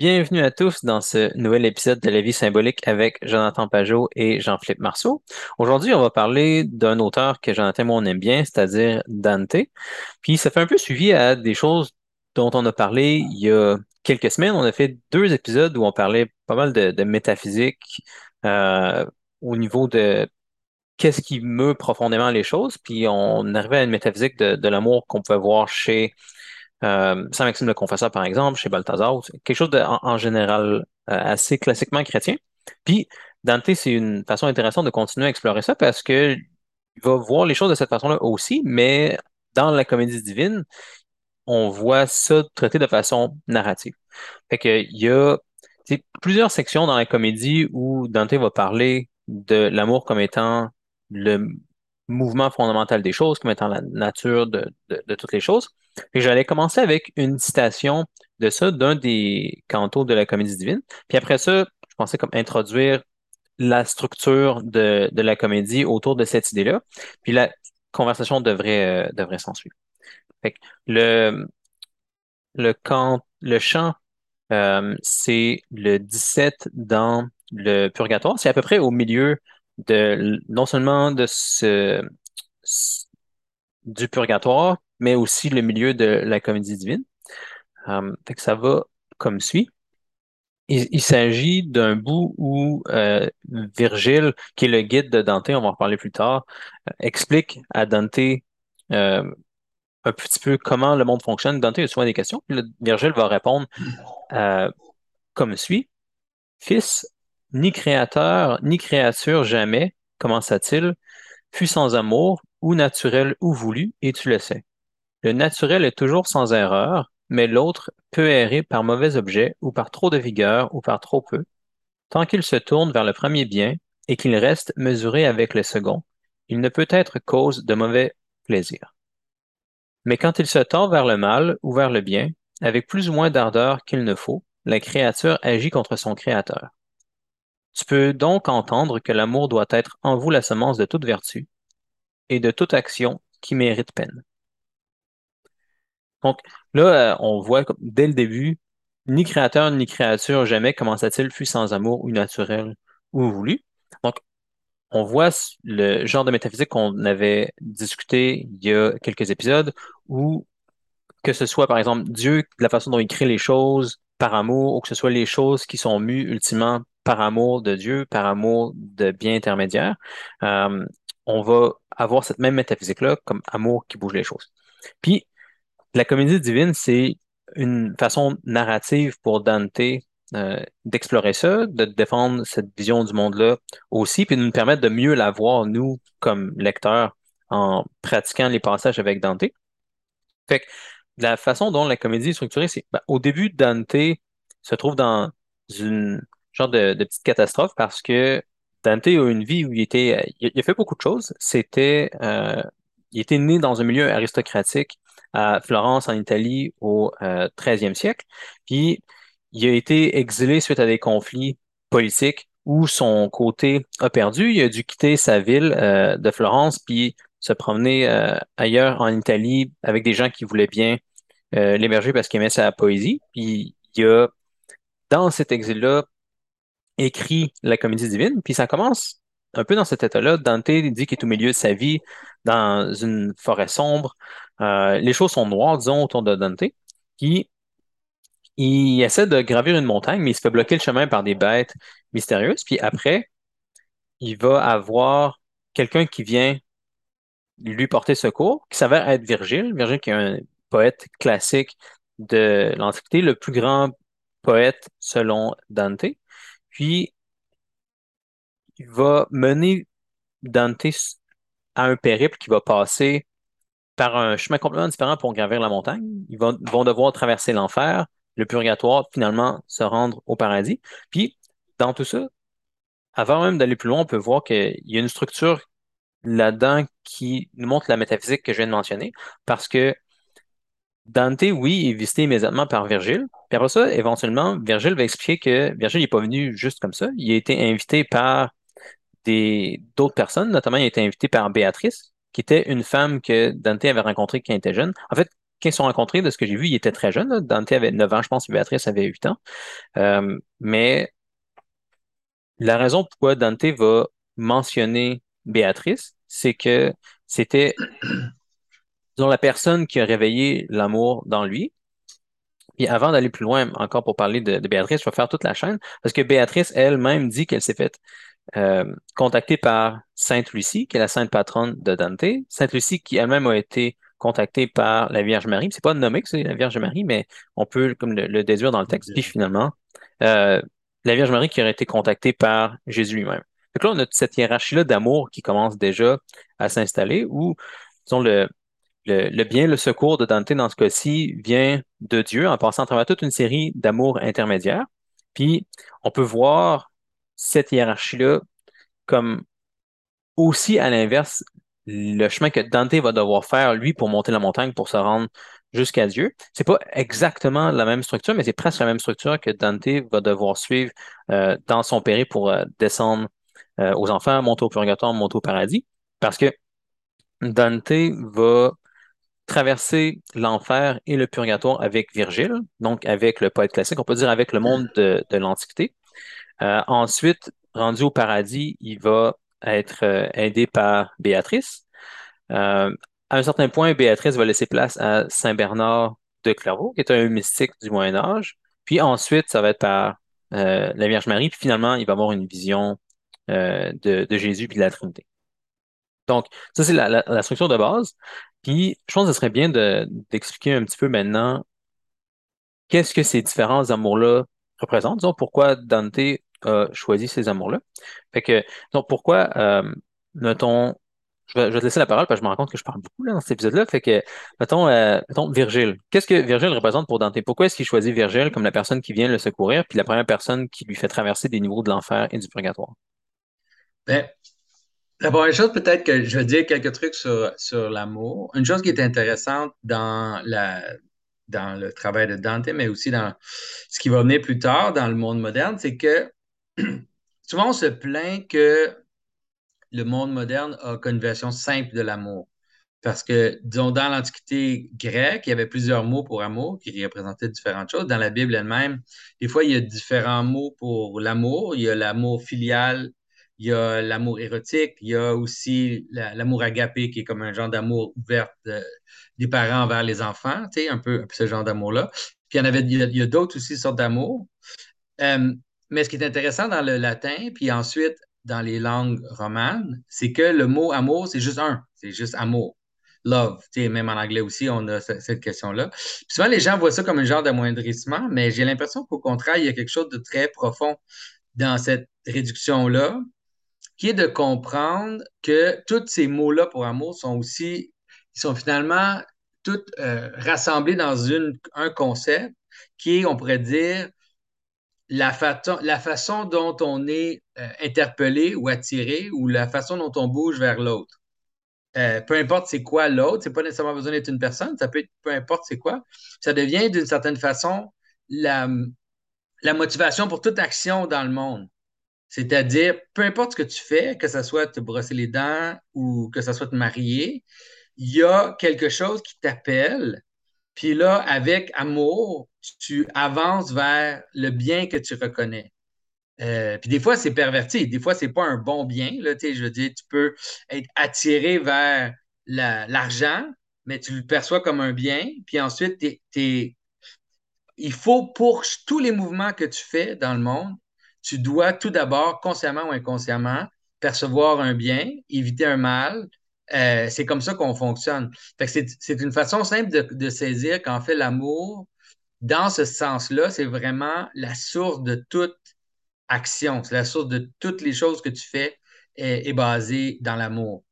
Bienvenue à tous dans ce nouvel épisode de La vie symbolique avec Jonathan Pajot et Jean-Philippe Marceau. Aujourd'hui, on va parler d'un auteur que Jonathan et moi on aime bien, c'est-à-dire Dante. Puis ça fait un peu suivi à des choses dont on a parlé il y a quelques semaines. On a fait deux épisodes où on parlait pas mal de métaphysique au niveau de qu'est-ce qui meut profondément les choses. Puis on arrivait à une métaphysique de l'amour qu'on pouvait voir chez Saint-Maxime de Confesseur, par exemple, chez Balthazar, quelque chose en général assez classiquement chrétien. Puis Dante, c'est une façon intéressante de continuer à explorer ça parce qu'il va voir les choses de cette façon-là aussi, mais dans la Comédie divine, on voit ça traité de façon narrative. Fait qu'il y a plusieurs sections dans la Comédie où Dante va parler de l'amour comme étant le mouvement fondamental des choses, comme étant la nature de toutes les choses. Et j'allais commencer avec une citation de ça, d'un des cantos de la Comédie divine. Puis après ça, je pensais comme introduire la structure de la Comédie autour de cette idée-là. Puis la conversation devrait s'ensuivre. Fait que le chant, c'est le 17 dans le Purgatoire. C'est à peu près au milieu non seulement de du Purgatoire, mais aussi le milieu de la Comédie divine. Fait que ça va comme suit. Il s'agit d'un bout où Virgile, qui est le guide de Dante, on va en reparler plus tard, explique à Dante un petit peu comment le monde fonctionne. Dante a souvent des questions. Virgile va répondre comme suit. « Fils, ni créateur, ni créature jamais, commença-t-il, fut sans amour, ou naturel ou voulu, et tu le sais. Le naturel est toujours sans erreur, mais l'autre peut errer par mauvais objet ou par trop de vigueur ou par trop peu, tant qu'il se tourne vers le premier bien et qu'il reste mesuré avec le second, il ne peut être cause de mauvais plaisir. Mais quand il se tend vers le mal ou vers le bien, avec plus ou moins d'ardeur qu'il ne faut, la créature agit contre son créateur. Tu peux donc entendre que l'amour doit être en vous la semence de toute vertu, et de toute action qui mérite peine. » Donc là, on voit dès le début, ni créateur ni créature jamais commença-t-il fut sans amour ou naturel ou voulu. Donc, on voit le genre de métaphysique qu'on avait discuté il y a quelques épisodes, où que ce soit par exemple Dieu, la façon dont il crée les choses par amour, ou que ce soit les choses qui sont mues ultimement par amour de Dieu, par amour de bien intermédiaire, on va avoir cette même métaphysique-là comme amour qui bouge les choses. Puis, la Comédie divine, c'est une façon narrative pour Dante d'explorer ça, de défendre cette vision du monde-là aussi, puis de nous permettre de mieux la voir, nous, comme lecteurs, en pratiquant les passages avec Dante. Fait que la façon dont la Comédie est structurée, c'est au début, Dante se trouve dans une genre de petite catastrophe parce que Dante a eu une vie où il a fait beaucoup de choses. Il était né dans un milieu aristocratique à Florence, en Italie, au 13e siècle. Puis, il a été exilé suite à des conflits politiques où son côté a perdu. Il a dû quitter sa ville de Florence puis se promener ailleurs en Italie avec des gens qui voulaient bien l'héberger parce qu'il aimait sa poésie. Puis, il a, dans cet exil-là, écrit la Comédie divine, puis ça commence un peu dans cet état-là. Dante dit qu'il est au milieu de sa vie, dans une forêt sombre. Les choses sont noires, disons, autour de Dante. Puis, il essaie de gravir une montagne, mais il se fait bloquer le chemin par des bêtes mystérieuses. Puis après, il va avoir quelqu'un qui vient lui porter secours, qui s'avère être Virgile. Virgile qui est un poète classique de l'Antiquité, le plus grand poète selon Dante. Puis, il va mener Dante à un périple qui va passer par un chemin complètement différent pour gravir la montagne. Ils vont devoir traverser l'enfer, le purgatoire, finalement se rendre au paradis. Puis, dans tout ça, avant même d'aller plus loin, on peut voir qu'il y a une structure là-dedans qui nous montre la métaphysique que je viens de mentionner, parce que Dante, oui, est visité immédiatement par Virgile. Puis après ça, éventuellement, Virgile va expliquer que Virgile n'est pas venu juste comme ça. Il a été invité par d'autres personnes, notamment il a été invité par Béatrice, qui était une femme que Dante avait rencontrée quand il était jeune. En fait, Quand ils se sont rencontrés, de ce que j'ai vu, ils étaient très jeunes. Là. Dante avait 9 ans, je pense, et Béatrice avait 8 ans. Mais la raison pourquoi Dante va mentionner Béatrice, c'est que c'était, disons, la personne qui a réveillé l'amour dans lui. Puis avant d'aller plus loin, encore pour parler de Béatrice, je vais faire toute la chaîne, parce que Béatrice elle-même dit qu'elle s'est faite contactée par Sainte Lucie, qui est la sainte patronne de Dante. Sainte Lucie qui elle-même a été contactée par la Vierge Marie. C'est pas nommé que c'est la Vierge Marie, mais on peut comme le déduire dans le texte. Puis finalement, la Vierge Marie qui aurait été contactée par Jésus lui-même. Donc là, on a cette hiérarchie-là d'amour qui commence déjà à s'installer, où, disons, le bien, le secours de Dante dans ce cas-ci vient de Dieu en passant à travers toute une série d'amours intermédiaires. Puis, on peut voir cette hiérarchie-là comme aussi, à l'inverse, le chemin que Dante va devoir faire, lui, pour monter la montagne, pour se rendre jusqu'à Dieu. C'est pas exactement la même structure, mais c'est presque la même structure que Dante va devoir suivre dans son périple pour descendre aux enfers, monter au purgatoire, monter au paradis, parce que Dante va traverser l'enfer et le purgatoire avec Virgile, donc avec le poète classique, on peut dire avec le monde de l'Antiquité. Ensuite, rendu au paradis, il va être aidé par Béatrice. À un certain point, Béatrice va laisser place à Saint Bernard de Clairvaux, qui est un mystique du Moyen-Âge. Puis ensuite, ça va être par la Vierge Marie. Puis finalement, il va avoir une vision de Jésus puis de la Trinité. Donc, ça, c'est la structure de base. Puis, je pense que ce serait bien d'expliquer un petit peu maintenant qu'est-ce que ces différents amours-là représentent. Disons, pourquoi Dante a choisi ces amours-là. Fait que, donc, pourquoi, mettons... Je vais te laisser la parole parce que je me rends compte que je parle beaucoup là, dans cet épisode-là. Fait que, mettons Virgile. Qu'est-ce que Virgile représente pour Dante? Pourquoi est-ce qu'il choisit Virgile comme la personne qui vient le secourir puis la première personne qui lui fait traverser des niveaux de l'enfer et du purgatoire? Bien, la première chose, peut-être que je vais dire quelques trucs sur l'amour. Une chose qui est intéressante dans le travail de Dante, mais aussi dans ce qui va venir plus tard dans le monde moderne, c'est que souvent on se plaint que le monde moderne a une version simple de l'amour. Parce que, disons, dans l'Antiquité grecque, il y avait plusieurs mots pour amour qui représentaient différentes choses. Dans la Bible elle-même, des fois, il y a différents mots pour l'amour. Il y a l'amour filial, il y a l'amour érotique, il y a aussi l'amour agapé, qui est comme un genre d'amour ouvert des parents envers les enfants, tu sais, un peu ce genre d'amour-là. Puis il y a d'autres aussi sortes d'amour. Mais ce qui est intéressant dans le latin, puis ensuite, dans les langues romanes, c'est que le mot amour, c'est juste un. C'est juste amour. Love. T'sais, même en anglais aussi, on a cette question-là. Puis souvent, les gens voient ça comme un genre d'amoindrissement, mais j'ai l'impression qu'au contraire, il y a quelque chose de très profond dans cette réduction-là, qui est de comprendre que tous ces mots-là pour amour sont finalement tous rassemblés dans un concept qui est, on pourrait dire, la façon dont on est interpellé ou attiré, ou la façon dont on bouge vers l'autre. Peu importe c'est quoi l'autre, c'est pas nécessairement besoin d'être une personne, ça peut être peu importe c'est quoi. Ça devient d'une certaine façon la motivation pour toute action dans le monde. C'est-à-dire, peu importe ce que tu fais, que ce soit te brosser les dents ou que ce soit te marier, il y a quelque chose qui t'appelle. Puis là, avec amour, tu avances vers le bien que tu reconnais. Puis des fois, c'est perverti. Des fois, c'est pas un bon bien. Là, je veux dire, tu peux être attiré vers l'argent, mais tu le perçois comme un bien. Puis ensuite, il faut, pour tous les mouvements que tu fais dans le monde, tu dois tout d'abord, consciemment ou inconsciemment, percevoir un bien, éviter un mal. C'est comme ça qu'on fonctionne. Fait que c'est une façon simple de saisir qu'en fait, l'amour, dans ce sens-là, c'est vraiment la source de toute action. C'est la source de toutes les choses que tu fais est basée dans l'amour.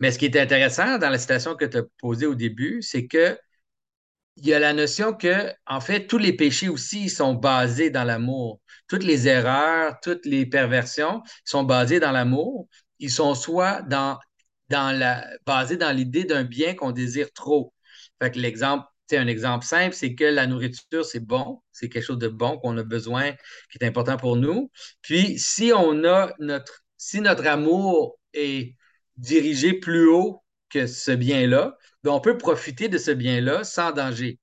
Mais ce qui est intéressant dans la citation que tu as posée au début, c'est que il y a la notion que, en fait, tous les péchés aussi sont basés dans l'amour. Toutes les erreurs, toutes les perversions sont basées dans l'amour. Ils sont soit basés dans l'idée d'un bien qu'on désire trop. Fait que l'exemple, un exemple simple, c'est que la nourriture, c'est bon, c'est quelque chose de bon qu'on a besoin, qui est important pour nous. Puis, si notre amour est dirigé plus haut que ce bien-là, ben on peut profiter de ce bien-là sans danger.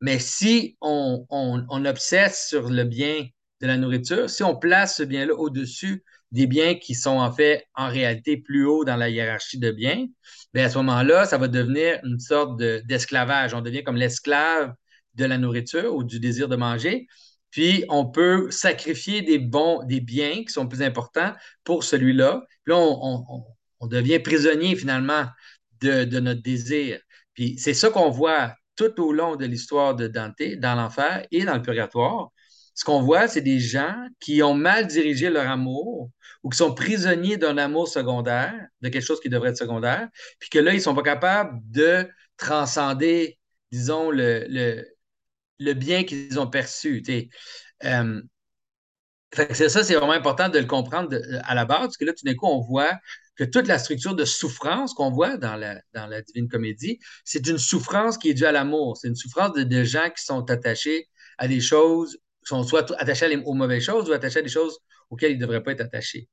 Mais si on obsesse sur le bien de la nourriture, si on place ce bien-là au-dessus des biens qui sont en fait, en réalité, plus haut dans la hiérarchie de biens, bien à ce moment-là, ça va devenir une sorte d'esclavage. On devient comme l'esclave de la nourriture ou du désir de manger, puis on peut sacrifier des biens qui sont plus importants pour celui-là. Puis là, on devient prisonnier, finalement, de notre désir. Puis c'est ça qu'on voit tout au long de l'histoire de Dante, dans l'enfer et dans le purgatoire. Ce qu'on voit, c'est des gens qui ont mal dirigé leur amour ou qui sont prisonniers d'un amour secondaire, de quelque chose qui devrait être secondaire, puis que là, ils ne sont pas capables de transcender, disons, le bien qu'ils ont perçu. C'est ça, c'est vraiment important de le comprendre à la base, parce que là, tout d'un coup, on voit que toute la structure de souffrance qu'on voit dans la Divine Comédie, c'est une souffrance qui est due à l'amour. C'est une souffrance de gens qui sont attachés à des choses, sont soit attachés aux mauvaises choses ou attachés à des choses auxquelles ils ne devraient pas être attachés.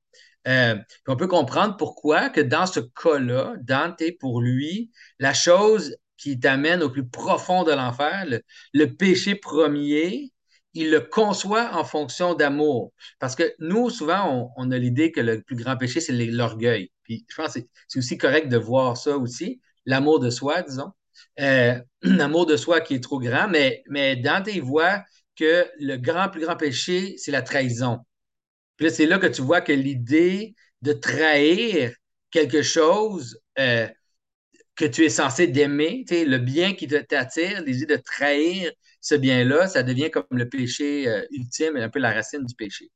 On peut comprendre pourquoi que dans ce cas-là, Dante, pour lui, la chose qui t'amène au plus profond de l'enfer, le péché premier, il le conçoit en fonction d'amour. Parce que nous, souvent, on a l'idée que le plus grand péché, c'est l'orgueil. Puis je pense que c'est aussi correct de voir ça aussi, l'amour de soi, disons. L'amour de soi qui est trop grand, mais Dante, il voit que le plus grand péché, c'est la trahison. Puis là, c'est là que tu vois que l'idée de trahir quelque chose que tu es censé d'aimer, le bien qui t'attire, l'idée de trahir ce bien-là, ça devient comme le péché ultime, un peu la racine du péché.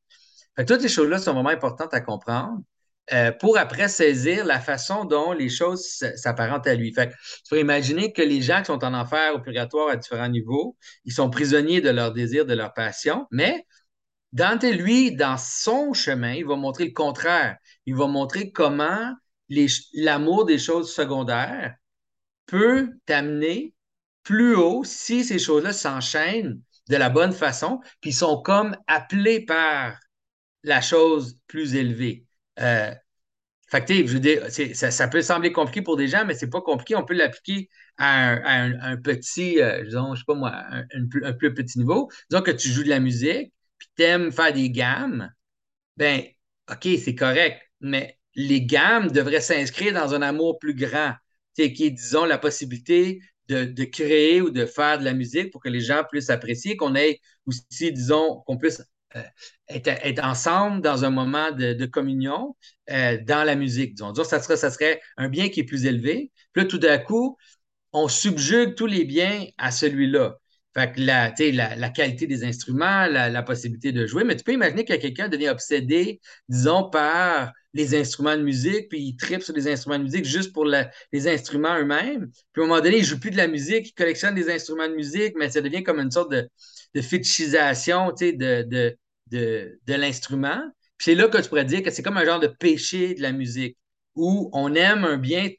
Fait que toutes ces choses-là sont vraiment importantes à comprendre pour après saisir la façon dont les choses s'apparentent à lui. Fait que tu peux imaginer que les gens qui sont en enfer, au purgatoire, à différents niveaux, ils sont prisonniers de leurs désirs, de leurs passions, mais Dante, lui, dans son chemin, il va montrer le contraire. Il va montrer comment l'amour des choses secondaires peut t'amener plus haut si ces choses-là s'enchaînent de la bonne façon, puis sont comme appelées par la chose plus élevée. Fait que, je veux dire, ça peut sembler compliqué pour des gens, mais c'est pas compliqué. On peut l'appliquer à un petit, disons, je sais pas moi, un plus petit niveau. Disons que tu joues de la musique, puis tu aimes faire des gammes, ben, OK, c'est correct, mais les gammes devraient s'inscrire dans un amour plus grand, qui est, disons, la possibilité de créer ou de faire de la musique pour que les gens puissent apprécier, qu'on ait aussi, disons, qu'on puisse être ensemble dans un moment de communion dans la musique, disons. Ça serait un bien qui est plus élevé. Puis là, tout d'un coup, on subjugue tous les biens à celui-là. Fait que la qualité des instruments, la possibilité de jouer, mais tu peux imaginer que quelqu'un devient obsédé, disons, par les instruments de musique, puis il tripe sur les instruments de musique juste pour les instruments eux-mêmes. Puis à un moment donné, il ne joue plus de la musique, il collectionne des instruments de musique, mais ça devient comme une sorte de fétichisation, tu sais, de l'instrument. Puis c'est là que tu pourrais dire que c'est comme un genre de péché de la musique, où on aime un bien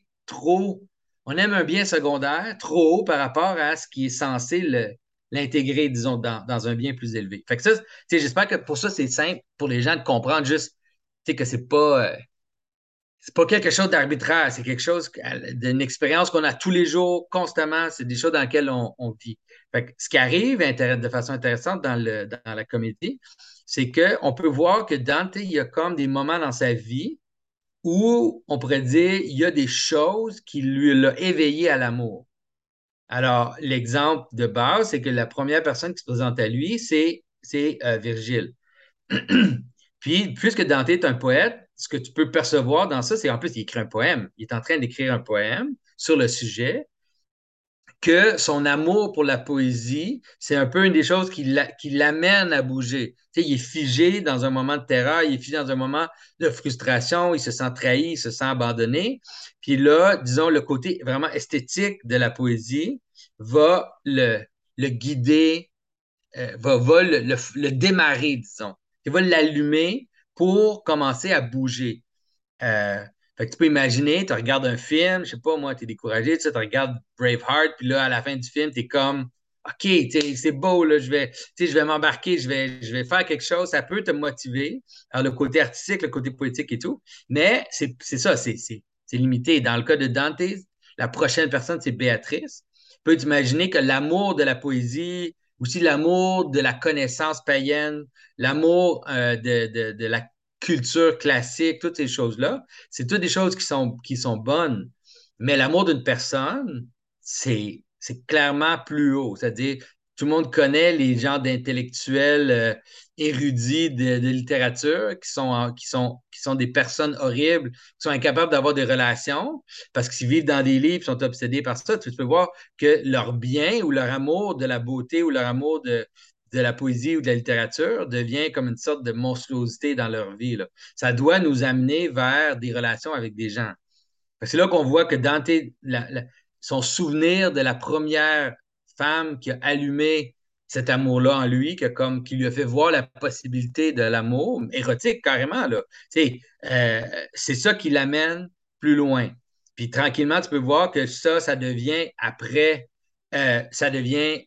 secondaire trop haut par rapport à ce qui est censé l'intégrer, disons, dans un bien plus élevé. Fait que ça, j'espère que pour ça, c'est simple pour les gens de comprendre juste que c'est pas quelque chose d'arbitraire, c'est quelque chose d'une expérience qu'on a tous les jours, constamment, c'est des choses dans lesquelles on vit. Fait que ce qui arrive de façon intéressante dans la comédie, c'est qu'on peut voir que Dante, il y a comme des moments dans sa vie où on pourrait dire il y a des choses qui lui l'ont éveillé à l'amour. Alors, l'exemple de base, c'est que la première personne qui se présente à lui, c'est Virgile. Puis, puisque Dante est un poète, ce que tu peux percevoir dans ça, c'est en plus, il écrit un poème. Il est en train d'écrire un poème sur le sujet, que son amour pour la poésie, c'est un peu une des choses qui l'amène à bouger. Tu sais, il est figé dans un moment de terreur, il est figé dans un moment de frustration, il se sent trahi, il se sent abandonné. Puis là, disons, le côté vraiment esthétique de la poésie va le guider, va le démarrer, disons. Il va l'allumer pour commencer à bouger. Fait que tu peux imaginer, tu regardes un film, je sais pas moi, tu es découragé, tu regardes Braveheart, puis là, à la fin du film, tu es comme « OK, c'est beau, là, je vais m'embarquer, je vais faire quelque chose, ça peut te motiver. » Alors, le côté artistique, le côté poétique et tout, mais c'est ça, c'est limité. Dans le cas de Dante, la prochaine personne, c'est Béatrice, peut imaginer que l'amour de la poésie, aussi l'amour de la connaissance païenne, l'amour de la culture classique, toutes ces choses-là, c'est toutes des choses qui sont bonnes. Mais l'amour d'une personne, c'est clairement plus haut. C'est-à-dire, tout le monde connaît les genres d'intellectuels érudits de littérature qui sont des personnes horribles, qui sont incapables d'avoir des relations parce qu'ils vivent dans des livres, sont obsédés par ça. Tu peux voir que leur bien ou leur amour de la beauté ou leur amour de la poésie ou de la littérature devient comme une sorte de monstruosité dans leur vie, là. Ça doit nous amener vers des relations avec des gens. C'est là qu'on voit que Dante, son souvenir de la première femme qui a allumé cet amour-là en lui, qui lui a fait voir la possibilité de l'amour érotique carrément, là. C'est ça qui l'amène plus loin. Puis tranquillement, tu peux voir que ça devient après, ça devient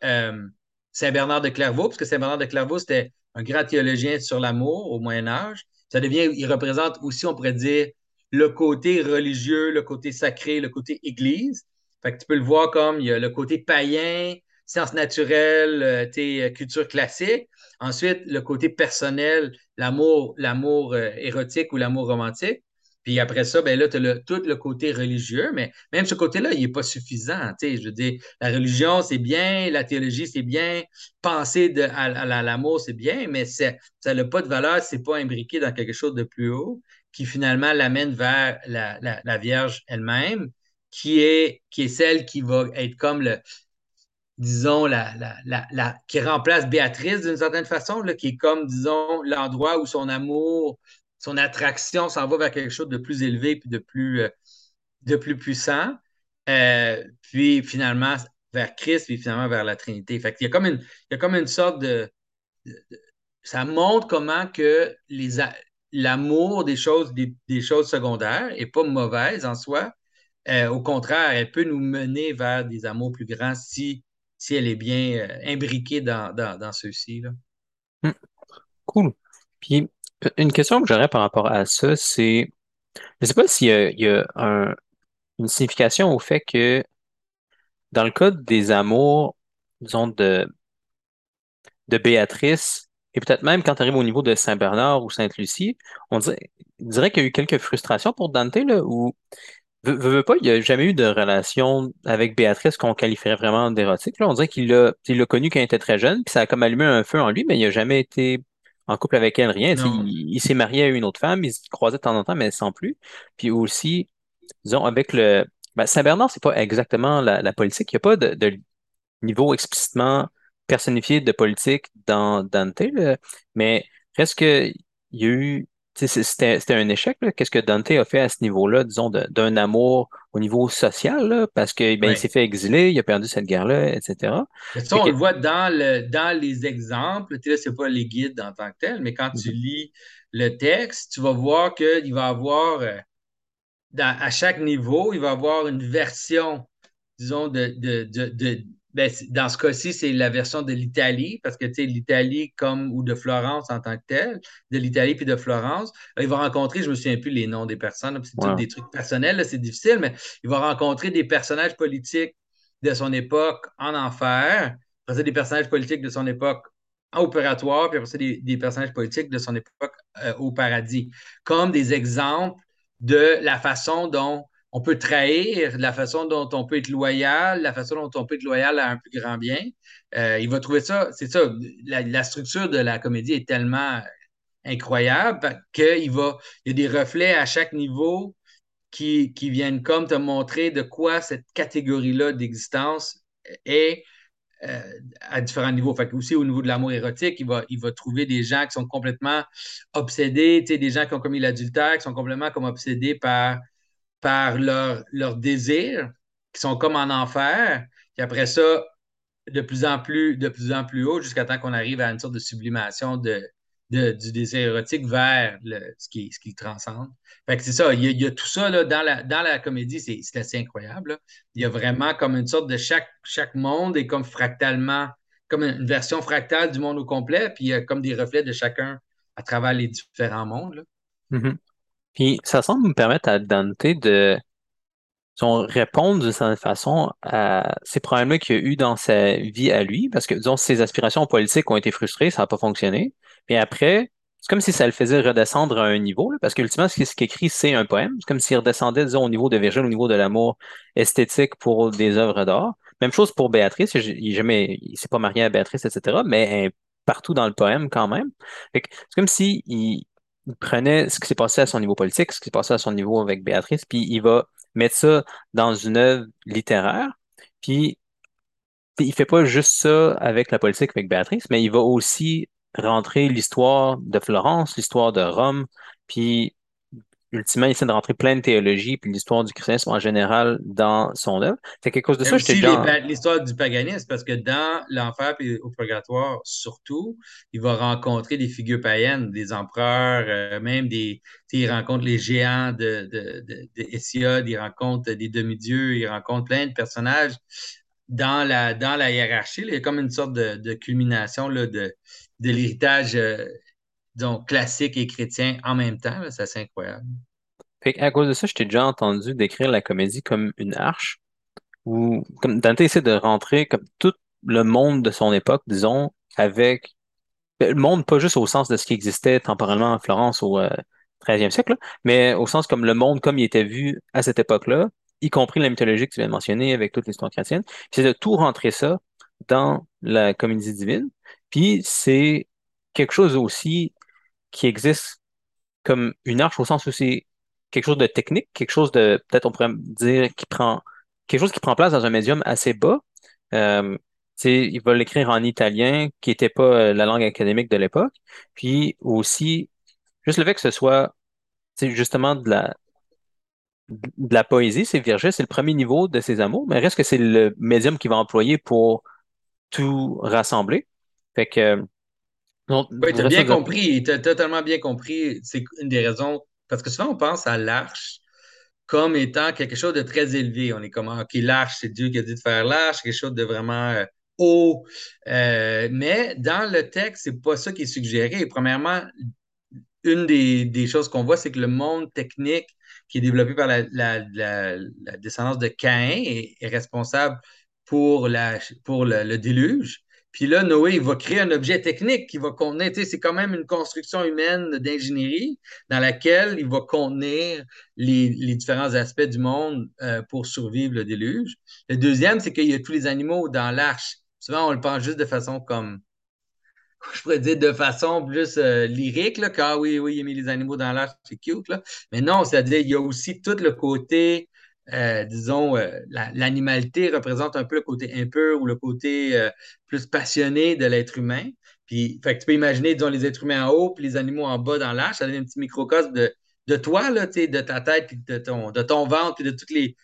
Saint Bernard de Clairvaux, parce que Saint Bernard de Clairvaux, c'était un grand théologien sur l'amour au Moyen Âge. Il représente aussi, on pourrait dire, le côté religieux, le côté sacré, le côté église. Fait que tu peux le voir comme il y a le côté païen, sciences naturelles, culture classique. Ensuite, le côté personnel, l'amour érotique ou l'amour romantique. Puis après ça, ben là, tu as tout le côté religieux, mais même ce côté-là, il n'est pas suffisant. Je veux dire, la religion, c'est bien, la théologie, c'est bien, penser à l'amour, c'est bien, mais ça n'a pas de valeur, c'est pas imbriqué dans quelque chose de plus haut, qui finalement l'amène vers la Vierge elle-même, qui est celle qui va être comme qui remplace Béatrice d'une certaine façon, là, qui est comme, disons, l'endroit où son amour, son attraction s'en va vers quelque chose de plus élevé puis de plus puissant, puis finalement vers Christ, puis finalement vers la Trinité. Fait qu'il y a comme une sorte de ça montre comment que l'amour des choses secondaires n'est pas mauvaise en soi. Au contraire, elle peut nous mener vers des amours plus grands si elle est bien imbriquée dans ceux-ci, là. Cool. Puis, une question que j'aurais par rapport à ça, c'est, je ne sais pas s'il y a une signification au fait que, dans le cas des amours, disons, de Béatrice, et peut-être même quand tu arrives au niveau de Saint-Bernard ou Sainte-Lucie, on dirait qu'il y a eu quelques frustrations pour Dante, là, où veux pas, il n'y a jamais eu de relation avec Béatrice qu'on qualifierait vraiment d'érotique, là. On dirait qu'il l'a connue quand il était très jeune, puis ça a comme allumé un feu en lui, mais il n'a jamais été en couple avec elle, rien. Il s'est marié à une autre femme, il se croisait de temps en temps, mais sans plus. Puis aussi, disons, avec Saint-Bernard, c'est pas exactement la politique. Il n'y a pas de niveau explicitement personnifié de politique dans Dante, là. Mais reste qu'il y a eu... C'était un échec, là. Qu'est-ce que Dante a fait à ce niveau-là, disons, d'un amour au niveau social, là, parce que il s'est fait exiler, il a perdu cette guerre-là, etc. Ça, on le voit dans les exemples, ce n'est pas les guides en tant que tels, mais quand tu lis le texte, tu vas voir qu'il va avoir, à chaque niveau, il va avoir une version, disons, dans ce cas-ci, c'est la version de l'Italie, parce que l'Italie ou de Florence en tant que telle, de l'Italie puis de Florence, là, il va rencontrer, je ne me souviens plus les noms des personnes, là, c'est tout des trucs personnels, là, c'est difficile, mais il va rencontrer des personnages politiques de son époque en enfer, après ça, des personnages politiques de son époque au Purgatoire, puis après ça, des personnages politiques de son époque au paradis, comme des exemples de la façon dont on peut trahir, la façon dont on peut être loyal, la façon dont on peut être loyal à un plus grand bien. Il va trouver ça, c'est ça, la structure de la comédie est tellement incroyable qu'il y a des reflets à chaque niveau qui viennent comme te montrer de quoi cette catégorie-là d'existence est à différents niveaux. Fait que aussi au niveau de l'amour érotique, il va trouver des gens qui sont complètement obsédés, des gens qui ont commis l'adultère, qui sont complètement comme obsédés par leurs désirs, qui sont comme en enfer, puis après ça, de plus en plus haut, jusqu'à temps qu'on arrive à une sorte de sublimation du désir érotique vers ce qui transcende. Fait que c'est ça, il y a tout ça là, dans la comédie, c'est assez incroyable, là. Il y a vraiment comme une sorte de chaque monde est comme fractalement, comme une version fractale du monde au complet, puis il y a comme des reflets de chacun à travers les différents mondes, là. Mm-hmm. Puis ça semble me permettre à Dante de Si on répond d'une certaine façon à ces problèmes-là qu'il y a eu dans sa vie à lui, parce que, disons, ses aspirations politiques ont été frustrées, ça n'a pas fonctionné, puis après, c'est comme si ça le faisait redescendre à un niveau, là, parce qu'ultimement, ce qu'écrit, c'est un poème. C'est comme s'il redescendait, disons, au niveau de Virgile, au niveau de l'amour esthétique pour des œuvres d'art. Même chose pour Béatrice, il ne s'est pas marié à Béatrice, etc., mais elle est partout dans le poème quand même. Fait que c'est comme s'il prenait ce qui s'est passé à son niveau politique, ce qui s'est passé à son niveau avec Béatrice, puis il va mettre ça dans une œuvre littéraire, puis il ne fait pas juste ça avec la politique, avec Béatrice, mais il va aussi rentrer l'histoire de Florence, l'histoire de Rome, puis ultimement, il essaie de rentrer plein de théologie puis l'histoire du christianisme en général dans son œuvre. C'est quelque chose de ça, l'histoire du paganisme, parce que dans l'enfer et au purgatoire, surtout, il va rencontrer des figures païennes, des empereurs, même des... Il rencontre les géants d'Hésiode, il rencontre des demi-dieux, il rencontre plein de personnages dans la hiérarchie. Là, il y a comme une sorte de culmination là, de l'héritage donc classique et chrétien en même temps, là, ça c'est incroyable. Fait à cause de ça, je t'ai déjà entendu décrire la comédie comme une arche, où comme Dante essaie de rentrer comme tout le monde de son époque, disons, avec le monde pas juste au sens de ce qui existait temporellement à Florence au XIIIe siècle, là, mais au sens comme le monde comme il était vu à cette époque-là, y compris la mythologie que tu viens de mentionner avec toute l'histoire chrétienne. Puis c'est de tout rentrer ça dans la comédie divine. Puis c'est quelque chose aussi qui existe comme une arche au sens où c'est quelque chose de technique, quelque chose de, peut-être on pourrait dire, qui prend place dans un médium assez bas. Il va l'écrire en italien, qui n'était pas la langue académique de l'époque. Puis aussi, juste le fait que ce soit justement de la poésie, c'est Virgile, c'est le premier niveau de ses amours, mais reste que c'est le médium qu'il va employer pour tout rassembler. Fait que... Oui, tu as bien compris, tu as totalement bien compris. C'est une des raisons, parce que souvent on pense à l'arche comme étant quelque chose de très élevé. On est comme, OK, l'arche, c'est Dieu qui a dit de faire l'arche, quelque chose de vraiment haut. Mais dans le texte, c'est pas ça qui est suggéré. Premièrement, une des choses qu'on voit, c'est que le monde technique qui est développé par la descendance de Caïn est responsable pour le déluge. Puis là, Noé, il va créer un objet technique qui va contenir, tu sais, c'est quand même une construction humaine d'ingénierie dans laquelle il va contenir les différents aspects du monde pour survivre le déluge. Le deuxième, c'est qu'il y a tous les animaux dans l'arche. Souvent, on le pense juste de façon comme, je pourrais dire de façon plus lyrique, là, quand oui, il a mis les animaux dans l'arche, c'est cute, là. Mais non, c'est-à-dire, il y a aussi tout le côté... l'animalité représente un peu le côté impur ou le côté plus passionné de l'être humain. Puis, fait que tu peux imaginer, disons, les êtres humains en haut puis les animaux en bas dans l'arche. Ça donne un petit microcosme de toi, là, de ta tête, puis de ton ventre, puis de tous les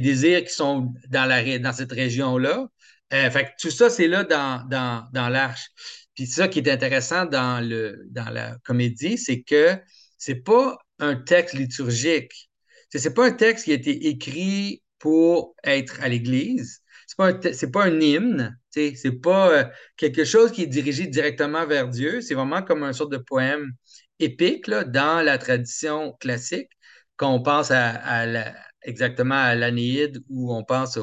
désirs qui sont dans cette région-là. Fait que tout ça, c'est là dans l'arche. Puis ça qui est intéressant dans la comédie, c'est que c'est pas un texte liturgique. Ce n'est pas un texte qui a été écrit pour être à l'Église. Ce n'est pas un hymne. Ce n'est pas quelque chose qui est dirigé directement vers Dieu. C'est vraiment comme une sorte de poème épique là, dans la tradition classique, quand on pense exactement à l'Énéide ou on pense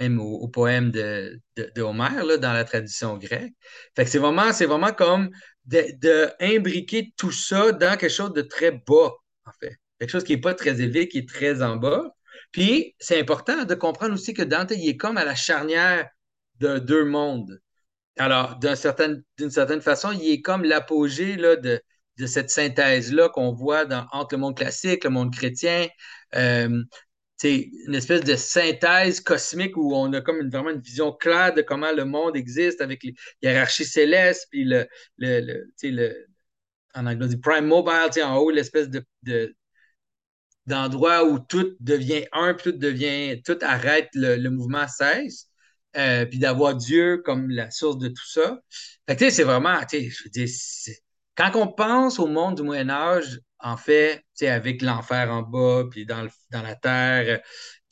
même au poème de Homère là, dans la tradition grecque. Fait que c'est vraiment comme de imbriquer tout ça dans quelque chose de très bas, en fait. Quelque chose qui n'est pas très élevé, qui est très en bas. Puis, c'est important de comprendre aussi que Dante, il est comme à la charnière de deux mondes. Alors, d'une certaine façon, il est comme l'apogée là, de cette synthèse-là qu'on voit entre le monde classique, le monde chrétien. C'est une espèce de synthèse cosmique où on a comme vraiment une vision claire de comment le monde existe avec les hiérarchies célestes, puis le en anglais, on dit Prime Mobile, en haut, l'espèce de d'endroits où tout devient un, puis tout arrête, le mouvement cesse, puis d'avoir Dieu comme la source de tout ça. Fait que, c'est vraiment, je veux dire, quand on pense au monde du Moyen-Âge, en fait, avec l'enfer en bas, puis dans la terre,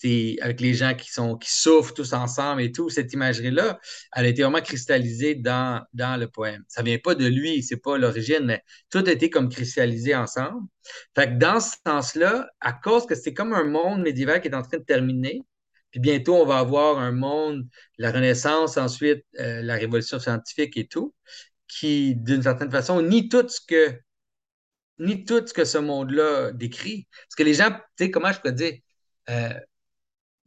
avec les gens qui souffrent tous ensemble et tout, cette imagerie-là, elle a été vraiment cristallisée dans le poème. Ça ne vient pas de lui, c'est pas l'origine, mais tout a été comme cristallisé ensemble. Fait que dans ce sens-là, à cause que c'est comme un monde médiéval qui est en train de terminer, puis bientôt on va avoir un monde, la Renaissance, ensuite la révolution scientifique et tout, qui, d'une certaine façon, nie tout ce que ce monde-là décrit. Parce que les gens, tu sais, comment je peux dire,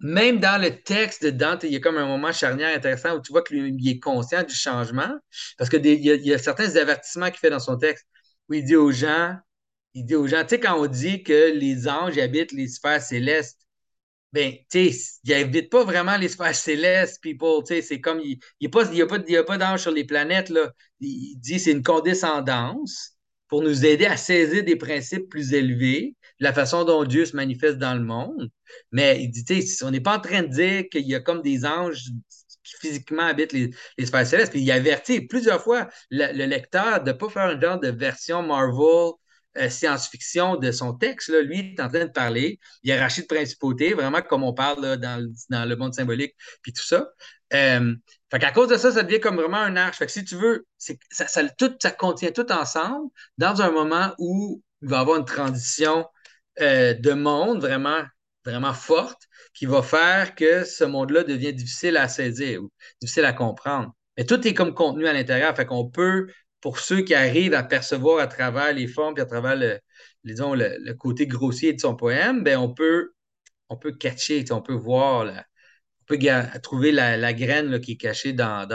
même dans le texte de Dante, il y a comme un moment charnière intéressant où tu vois qu'il est conscient du changement, parce qu'il y a certains avertissements qu'il fait dans son texte où il dit aux gens, tu sais, quand on dit que les anges habitent les sphères célestes, ben, tu sais, ils n'habitent pas vraiment les sphères célestes, people, tu sais, c'est comme, il n'y a pas d'ange sur les planètes, là. Il dit c'est une condescendance pour nous aider à saisir des principes plus élevés, la façon dont Dieu se manifeste dans le monde. Mais il dit, tu sais, on n'est pas en train de dire qu'il y a comme des anges qui physiquement habitent les sphères célestes. Puis il avertit plusieurs fois le lecteur de ne pas faire un genre de version Marvel, science-fiction de son texte. Là. Lui, il est en train de parler hiérarchie de principauté, vraiment comme on parle là, dans le monde symbolique, puis tout ça. Fait qu'à cause de ça, ça devient comme vraiment un arche. Fait que si tu veux, ça contient tout ensemble dans un moment où il va y avoir une transition de monde vraiment, vraiment forte qui va faire que ce monde-là devient difficile à saisir ou difficile à comprendre. Mais tout est comme contenu à l'intérieur. Fait qu'on peut, pour ceux qui arrivent à percevoir à travers les formes et à travers le côté grossier de son poème, ben on peut catcher, on peut voir là. Trouver la graine là, qui est cachée dans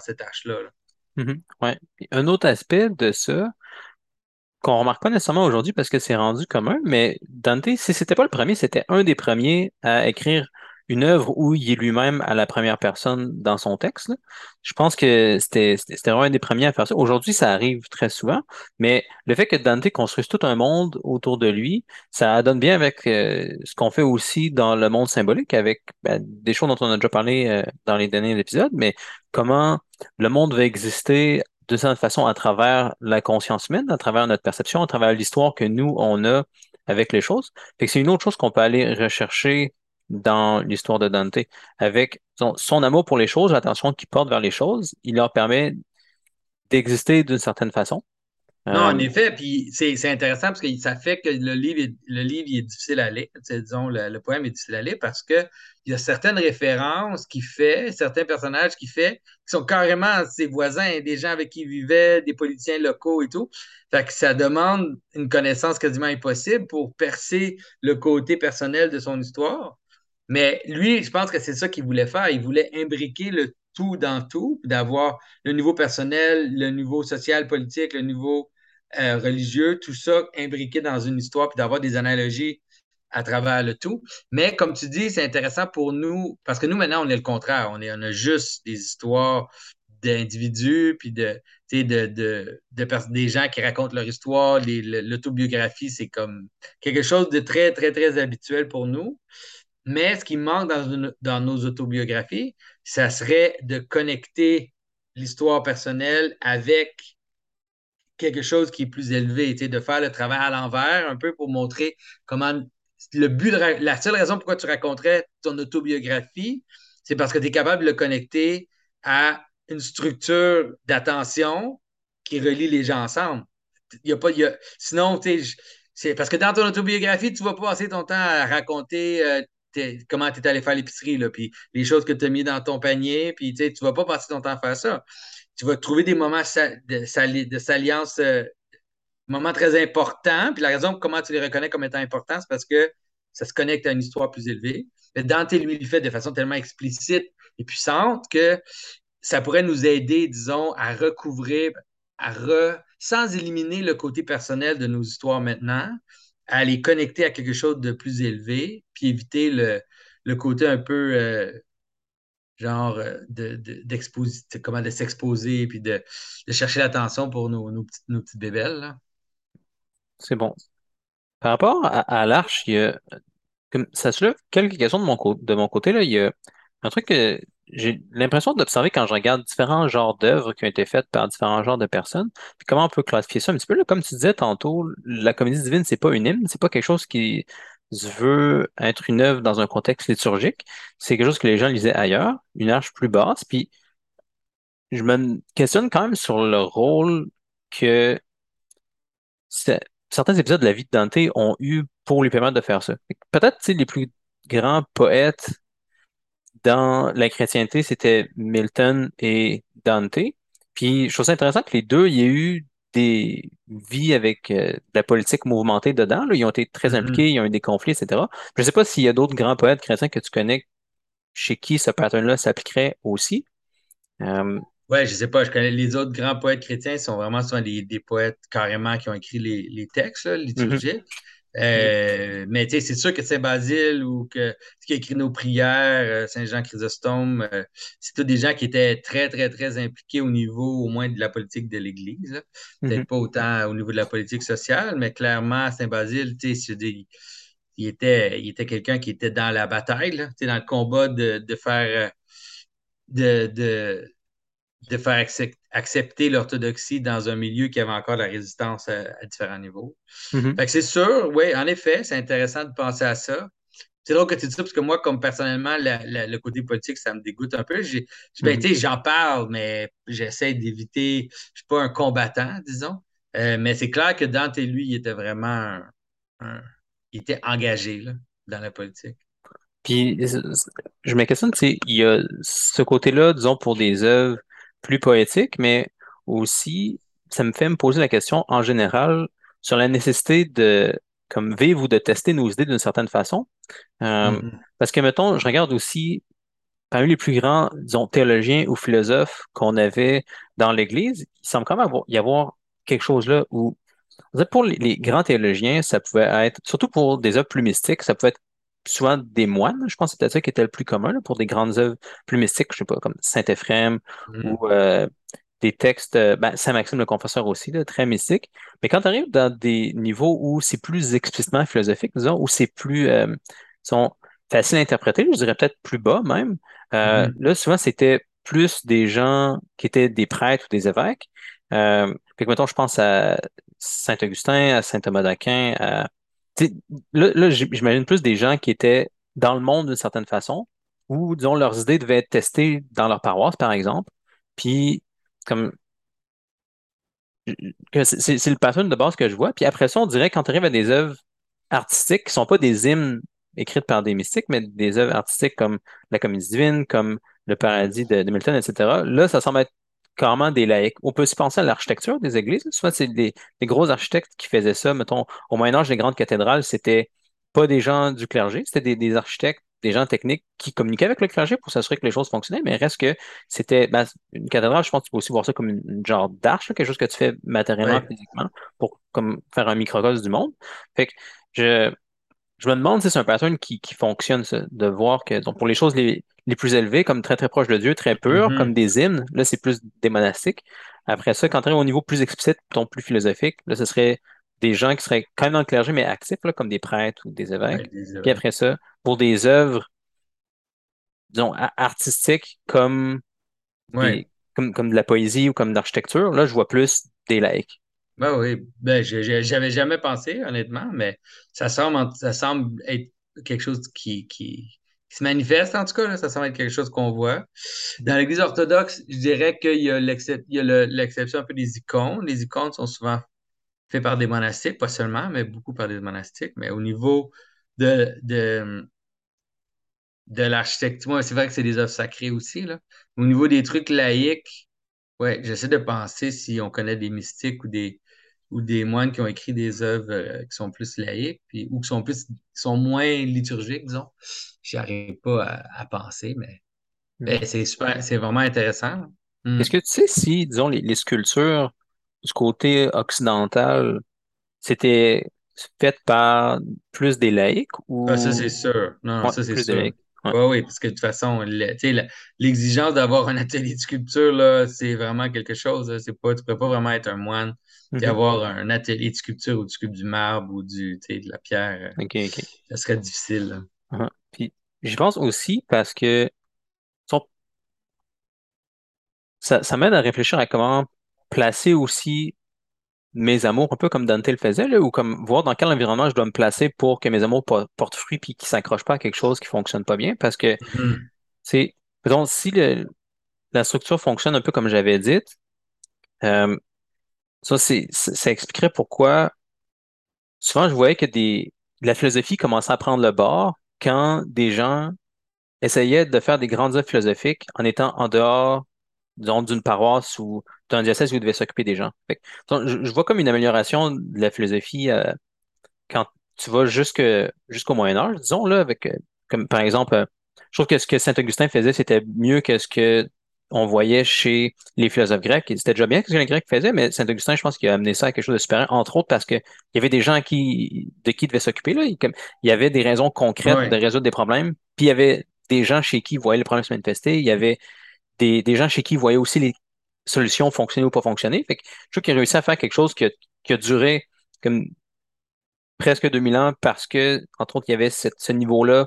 cette hache-là. Mm-hmm. Ouais. Un autre aspect de ça, qu'on ne remarque pas nécessairement aujourd'hui parce que c'est rendu commun, mais Dante, si ce n'était pas le premier, c'était un des premiers à écrire une œuvre où il est lui-même à la première personne dans son texte. Là. Je pense que c'était un des premiers à faire ça. Aujourd'hui, ça arrive très souvent, mais le fait que Dante construise tout un monde autour de lui, ça donne bien avec ce qu'on fait aussi dans le monde symbolique, avec des choses dont on a déjà parlé dans les derniers épisodes, mais comment le monde va exister de cette façon à travers la conscience humaine, à travers notre perception, à travers l'histoire que nous, on a avec les choses. Fait que c'est une autre chose qu'on peut aller rechercher dans l'histoire de Dante, avec son amour pour les choses, l'attention qu'il porte vers les choses, il leur permet d'exister d'une certaine façon. Non, en effet, puis c'est intéressant parce que ça fait que le livre est difficile à lire, disons, le poème est difficile à lire parce qu'il y a certaines références qu'il fait, certains personnages qu'il fait, qui sont carrément ses voisins, des gens avec qui il vivait, des politiciens locaux et tout. Fait que ça demande une connaissance quasiment impossible pour percer le côté personnel de son histoire. Mais lui, je pense que c'est ça qu'il voulait faire. Il voulait imbriquer le tout dans tout, d'avoir le niveau personnel, le niveau social, politique, le niveau religieux, tout ça imbriqué dans une histoire, puis d'avoir des analogies à travers le tout. Mais comme tu dis, c'est intéressant pour nous, parce que nous, maintenant, on est le contraire. On a juste des histoires d'individus, puis des gens qui racontent leur histoire. L'autobiographie, c'est comme quelque chose de très, très, très habituel pour nous. Mais ce qui manque dans nos autobiographies, ça serait de connecter l'histoire personnelle avec quelque chose qui est plus élevé, de faire le travail à l'envers un peu pour montrer comment la seule raison pourquoi tu raconterais ton autobiographie, c'est parce que tu es capable de le connecter à une structure d'attention qui relie les gens ensemble. Sinon, c'est parce que dans ton autobiographie, tu vas passer ton temps à raconter comment tu es allé faire l'épicerie, là, puis les choses que tu as mis dans ton panier, puis tu ne vas pas passer ton temps à faire ça. Tu vas trouver des moments de salience, moments très importants, puis la raison pour comment tu les reconnais comme étant importants, c'est parce que ça se connecte à une histoire plus élevée. Mais Dante, lui, il le fait de façon tellement explicite et puissante que ça pourrait nous aider, disons, à recouvrir, sans éliminer le côté personnel de nos histoires maintenant, à les connecter à quelque chose de plus élevé, puis éviter le côté un peu de s'exposer, puis de chercher l'attention pour nos petites bébelles. Là. C'est bon. Par rapport à l'arche, il y a ça soulève quelques questions de mon côté. Là. Il y a un truc que j'ai l'impression d'observer quand je regarde différents genres d'œuvres qui ont été faites par différents genres de personnes. Puis comment on peut classifier ça un petit peu? Là, comme tu disais tantôt, la comédie divine, c'est pas une hymne, c'est pas quelque chose qui veut être une œuvre dans un contexte liturgique, c'est quelque chose que les gens lisaient ailleurs, une arche plus basse, puis je me questionne quand même sur le rôle que certains épisodes de la vie de Dante ont eu pour lui permettre de faire ça. Peut-être les plus grands poètes dans la chrétienté, c'était Milton et Dante. Puis je trouve ça intéressant que les deux, il y a eu des vies avec de la politique mouvementée dedans. Là. Ils ont été très impliqués, ils ont eu des conflits, etc. Je ne sais pas s'il y a d'autres grands poètes chrétiens que tu connais chez qui ce pattern-là s'appliquerait aussi. Oui, je ne sais pas. Je connais les autres grands poètes chrétiens, ils sont vraiment souvent des poètes carrément qui ont écrit les textes là, liturgiques. Mais tu sais, c'est sûr que Saint-Basile ou que ce qui a écrit nos prières, Saint-Jean Chrysostome, c'est tous des gens qui étaient très, très, très impliqués au niveau au moins de la politique de l'Église. Là. Peut-être pas autant au niveau de la politique sociale, mais clairement, Saint-Basile, tu sais, il était quelqu'un qui était dans la bataille, là, dans le combat de faire accepter l'orthodoxie dans un milieu qui avait encore de la résistance à différents niveaux. Fait que c'est sûr, oui, en effet, c'est intéressant de penser à ça. C'est drôle que tu dis ça, parce que moi, comme personnellement, le côté politique, ça me dégoûte un peu. J'en parle, mais j'essaie d'éviter... Je ne suis pas un combattant, disons. Mais c'est clair que Dante, lui, il était vraiment... il était engagé là, dans la politique. Puis, je me questionne, il y a ce côté-là, disons, pour des œuvres plus poétiques, mais aussi, ça me fait me poser la question, en général, sur la nécessité de comme vivre ou de tester nos idées d'une certaine façon. Parce que, mettons, je regarde aussi, parmi les plus grands, disons, théologiens ou philosophes qu'on avait dans l'Église, il semble quand même y avoir quelque chose là où, pour les grands théologiens, ça pouvait être, surtout pour des œuvres plus mystiques, ça pouvait être souvent des moines, je pense que c'est peut-être ça qui était le plus commun là, pour des grandes œuvres plus mystiques, je sais pas, comme Saint-Ephrem ou des textes, Saint-Maxime de Confesseur aussi, là, très mystique. Mais quand tu arrives dans des niveaux où c'est plus explicitement philosophique, disons, où c'est plus facile à interpréter, je dirais peut-être plus bas même, là souvent c'était plus des gens qui étaient des prêtres ou des évêques. Fait que mettons, je pense à Saint-Augustin, à Saint-Thomas d'Aquin, à Là, j'imagine plus des gens qui étaient dans le monde d'une certaine façon, où, disons, leurs idées devaient être testées dans leur paroisse, par exemple. Puis, comme. C'est le pattern de base que je vois. Puis après ça, on dirait quand tu arrives à des œuvres artistiques qui ne sont pas des hymnes écrites par des mystiques, mais des œuvres artistiques comme La Comédie divine, comme Le paradis de Milton, etc. Là, ça semble être carrément des laïcs. On peut aussi penser à l'architecture des églises. Soit c'est des gros architectes qui faisaient ça. Mettons, au Moyen-Âge, les grandes cathédrales, c'était pas des gens du clergé, c'était des architectes, des gens techniques qui communiquaient avec le clergé pour s'assurer que les choses fonctionnaient, mais reste que c'était une cathédrale, je pense que tu peux aussi voir ça comme une genre d'arche, là, quelque chose que tu fais matériellement, physiquement, pour comme, faire un microcosme du monde. Fait que je me demande si c'est un pattern qui fonctionne, ça, de voir que donc, pour les choses les plus élevés, comme très, très proches de Dieu, très purs, comme des hymnes. Là, c'est plus des monastiques. Après ça, quand on est au niveau plus explicite, plus philosophique, là, ce serait des gens qui seraient quand même dans le clergé, mais actifs, là, comme des prêtres ou des évêques. Ouais, des œuvres. Puis après ça, pour des œuvres, disons, artistiques, comme de la poésie ou comme de l'architecture, là, je vois plus des laïcs. Ben oui, j'avais jamais pensé, honnêtement, mais ça semble être quelque chose qui se manifeste, en tout cas, là, ça semble être quelque chose qu'on voit. Dans l'Église orthodoxe, je dirais qu'il y a l'exception un peu des icônes. Les icônes sont souvent faites par des monastiques, pas seulement, mais beaucoup par des monastiques. Mais au niveau de l'architecture, c'est vrai que c'est des œuvres sacrées aussi, là. Au niveau des trucs laïques, j'essaie de penser si on connaît des mystiques ou des moines qui ont écrit des œuvres qui sont plus laïques ou qui sont moins liturgiques, disons. J'arrive pas à penser, mais c'est super, c'est vraiment intéressant. Est-ce que tu sais si, disons, les sculptures du côté occidental, c'était faites par plus des laïcs ou... Ah, ça, c'est sûr. Non, ça, c'est sûr. Oui, parce que de toute façon, l'exigence d'avoir un atelier de sculpture, là, c'est vraiment quelque chose. Là. Tu ne peux pas vraiment être un moine et avoir un atelier de sculpture où tu sculptes du marbre ou de la pierre. OK. Ça serait difficile. Uh-huh. Puis, je pense aussi parce que ça m'aide à réfléchir à comment placer aussi mes amours, un peu comme Dante le faisait, là, ou comme voir dans quel environnement je dois me placer pour que mes amours portent fruit puis qu'ils ne s'accrochent pas à quelque chose qui ne fonctionne pas bien. Parce que c'est, donc, si la structure fonctionne un peu comme j'avais dit, ça expliquerait pourquoi souvent je voyais que la philosophie commençait à prendre le bord quand des gens essayaient de faire des grandes œuvres philosophiques en étant en dehors, disons, d'une paroisse ou d'un diocèse où ils devaient s'occuper des gens. Fait que, donc, je vois comme une amélioration de la philosophie quand tu vas jusqu'au Moyen-Âge, disons, là, avec, comme par exemple, je trouve que ce que Saint-Augustin faisait, c'était mieux que ce que on voyait chez les philosophes grecs. C'était déjà bien ce que les Grecs faisaient, mais Saint-Augustin, je pense qu'il a amené ça à quelque chose de supérieur, entre autres parce qu'il y avait des gens de qui il devait s'occuper. Il y avait des raisons concrètes de résoudre des problèmes, puis il y avait des gens chez qui voyaient le problème se manifester, il y avait des gens chez qui voyaient aussi les solutions fonctionner ou pas fonctionner. Fait que je trouve qu'il a réussi à faire quelque chose qui a duré comme presque 2000 ans parce que, entre autres, il y avait ce niveau-là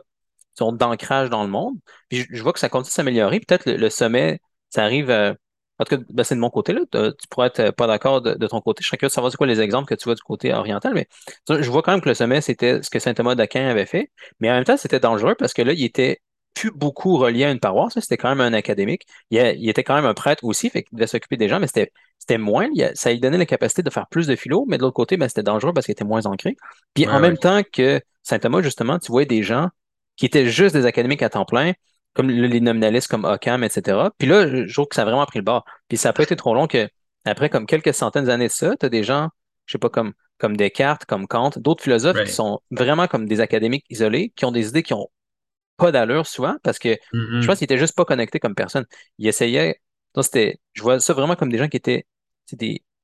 d'ancrage dans le monde. Puis je vois que ça continue de s'améliorer. Peut-être le sommet, ça arrive, en tout cas, ben c'est de mon côté, là. Tu pourrais être pas d'accord de ton côté. Je serais curieux de savoir c'est quoi les exemples que tu vois du côté oriental, mais je vois quand même que le sommet, c'était ce que Saint-Thomas d'Aquin avait fait, mais en même temps, c'était dangereux parce que là, il était plus beaucoup relié à une paroisse. Là, c'était quand même un académique. Il était quand même un prêtre aussi, fait qu'il devait s'occuper des gens, mais c'était moins. Ça lui donnait la capacité de faire plus de philo, mais de l'autre côté, ben, c'était dangereux parce qu'il était moins ancré. Puis en même temps que Saint-Thomas, justement, tu voyais des gens qui étaient juste des académiques à temps plein, comme les nominalistes comme Occam, etc. Puis là, je trouve que ça a vraiment pris le bord. Puis ça n'a pas été trop long que, après comme quelques centaines d'années de ça, tu as des gens, je sais pas, comme Descartes, comme Kant, d'autres philosophes qui sont vraiment comme des académiques isolés, qui ont des idées qui n'ont pas d'allure souvent, parce que je pense qu'ils n'étaient juste pas connectés comme personne. Ils essayaient. Donc je vois ça vraiment comme des gens qui étaient.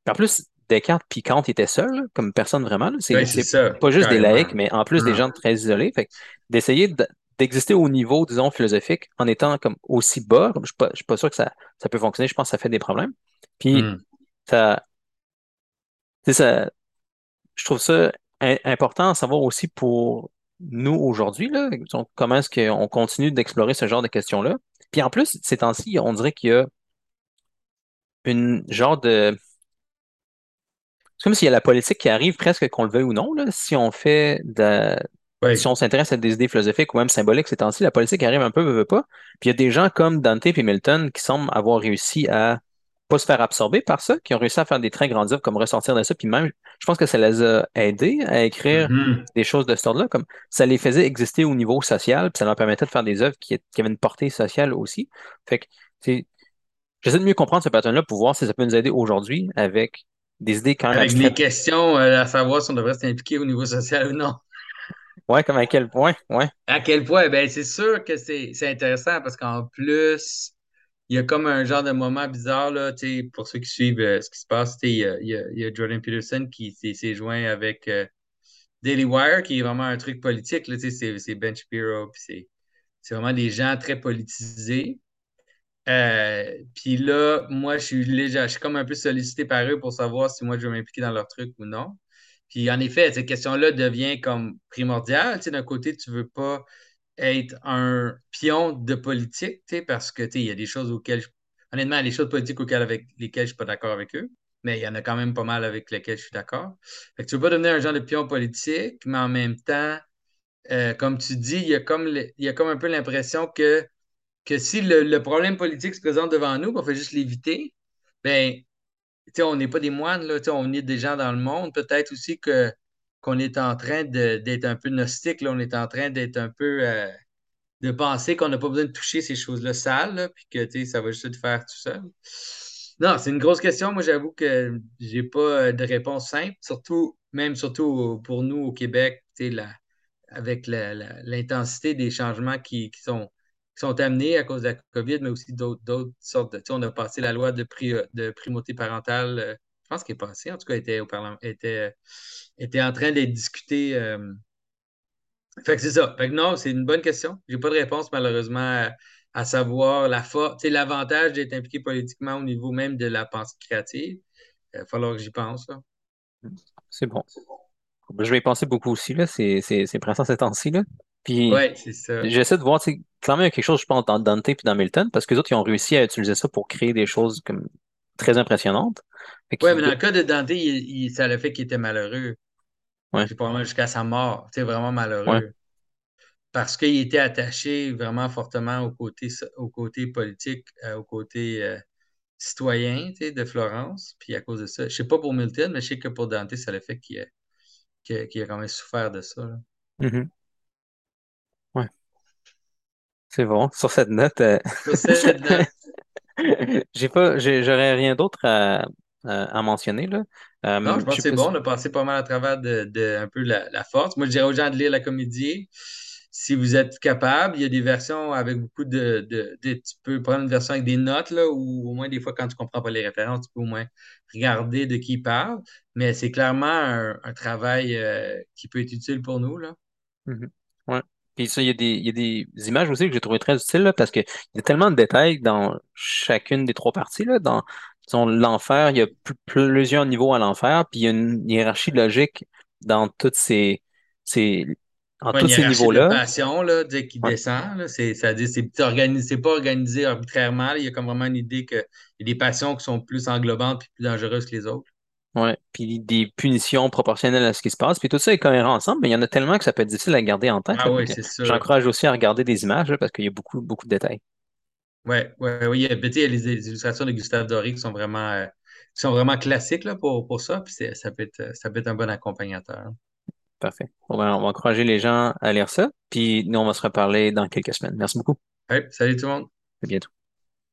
En plus, Descartes puis Kant étaient seuls, comme personne vraiment. Là. C'est ça, pas juste des laïcs, mais en plus des gens très isolés. Fait d'essayer d'exister au niveau, disons, philosophique, en étant comme aussi bas, comme je suis pas sûr que ça peut fonctionner, je pense que ça fait des problèmes. Puis, ça, je trouve ça important à savoir aussi pour nous aujourd'hui, là, donc, comment est-ce qu'on continue d'explorer ce genre de questions-là. Puis en plus, ces temps-ci, on dirait qu'il y a une genre de... C'est comme s'il y a la politique qui arrive presque qu'on le veuille ou non, là, si on fait si on s'intéresse à des idées philosophiques ou même symboliques ces temps-ci, la politique arrive un peu, veut pas. Puis il y a des gens comme Dante et Milton qui semblent avoir réussi à pas se faire absorber par ça, qui ont réussi à faire des très grandes œuvres, comme ressortir de ça. Puis même, je pense que ça les a aidés à écrire des choses de ce ordre-là, comme ça les faisait exister au niveau social, puis ça leur permettait de faire des œuvres qui avaient une portée sociale aussi. Fait que, j'essaie de mieux comprendre ce pattern-là pour voir si ça peut nous aider aujourd'hui avec des idées quand même. Avec des questions à savoir si on devrait s'impliquer au niveau social ou non. Oui, comme à quel point, À quel point? Ben c'est sûr que c'est intéressant parce qu'en plus, il y a comme un genre de moment bizarre, là, pour ceux qui suivent ce qui se passe, il y a Jordan Peterson qui s'est joint avec Daily Wire, qui est vraiment un truc politique, là, c'est Ben Shapiro, puis c'est vraiment des gens très politisés. Puis là, moi, je suis comme un peu sollicité par eux pour savoir si moi, je veux m'impliquer dans leur truc ou non. Puis en effet, cette question-là devient comme primordiale. D'un côté, tu veux pas être un pion de politique, parce que il y a des choses auxquelles honnêtement, il y a des choses politiques avec lesquelles je suis pas d'accord avec eux, mais il y en a quand même pas mal avec lesquelles je suis d'accord. Fait que tu veux pas devenir un genre de pion politique, mais en même temps, comme tu dis, il y a comme un peu l'impression que si le problème politique se présente devant nous, on fait juste l'éviter, ben on n'est pas des moines, là, on est des gens dans le monde. Peut-être aussi qu'on est en train d'être un peu gnostique, là, on est en train d'être un peu de penser qu'on n'a pas besoin de toucher ces choses-là sales, là, puis que ça va juste se faire tout seul. Non, c'est une grosse question. Moi, j'avoue que j'ai pas de réponse simple, surtout pour nous au Québec, avec l'intensité des changements qui sont amenés à cause de la COVID, mais aussi d'autres sortes de... On a passé la loi de primauté parentale, je pense qu'elle est passée, en tout cas, était au Parlement, était en train d'être discutée. Fait que c'est ça. Fait que non, c'est une bonne question. J'ai pas de réponse, malheureusement, à savoir l'avantage d'être impliqué politiquement au niveau même de la pensée créative. Il va falloir que j'y pense, là. C'est bon. Je vais y penser beaucoup aussi, là. C'est pressant ces temps-ci, là. Puis, c'est ça. J'essaie de voir, clairement, il y a quelque chose, je pense, dans Dante et dans Milton, parce que les autres, ils ont réussi à utiliser ça pour créer des choses comme très impressionnantes. Oui, mais dans le cas de Dante, ça le fait qu'il était malheureux. Ouais. Puis probablement jusqu'à sa mort, tu sais, vraiment malheureux. Ouais. Parce qu'il était attaché vraiment fortement au côté politique, au côté citoyen, tu sais, de Florence. Puis à cause de ça, je ne sais pas pour Milton, mais je sais que pour Dante, ça le fait qu'il a quand même souffert de ça. Mm-hmm. Oui. C'est bon. Sur cette note... J'aurais rien d'autre à mentionner, là. Non, je pense que c'est bon. On a passé pas mal à travers de un peu la force. Moi, je dirais aux gens de lire La Comédie. Si vous êtes capable, il y a des versions avec beaucoup de tu peux prendre une version avec des notes, là, ou au moins des fois, quand tu ne comprends pas les références, tu peux au moins regarder de qui il parle. Mais c'est clairement un travail qui peut être utile pour nous, là. Mm-hmm. Ouais. Puis ça, il y a des images aussi que j'ai trouvées très utiles, là, parce qu'il y a tellement de détails dans chacune des trois parties, là, dans... l'enfer, il y a plusieurs niveaux à l'enfer, puis il y a une hiérarchie logique dans tous ces niveaux-là. De passion, là, qui descend, là, c'est-à-dire c'est pas organisé arbitrairement, là, il y a comme vraiment une idée qu'il y a des passions qui sont plus englobantes et plus dangereuses que les autres. Oui, puis des punitions proportionnelles à ce qui se passe, puis tout ça est cohérent ensemble, mais il y en a tellement que ça peut être difficile à garder en tête. Ah oui, c'est sûr. J'encourage aussi à regarder des images, là, parce qu'il y a beaucoup, beaucoup de détails. Oui. Il y a les illustrations de Gustave Doré qui sont vraiment classiques là, pour ça. Puis ça peut être un bon accompagnateur. Parfait. Bon, ben, on va encourager les gens à lire ça. Puis nous, on va se reparler dans quelques semaines. Merci beaucoup. Ouais, salut tout le monde. À bientôt.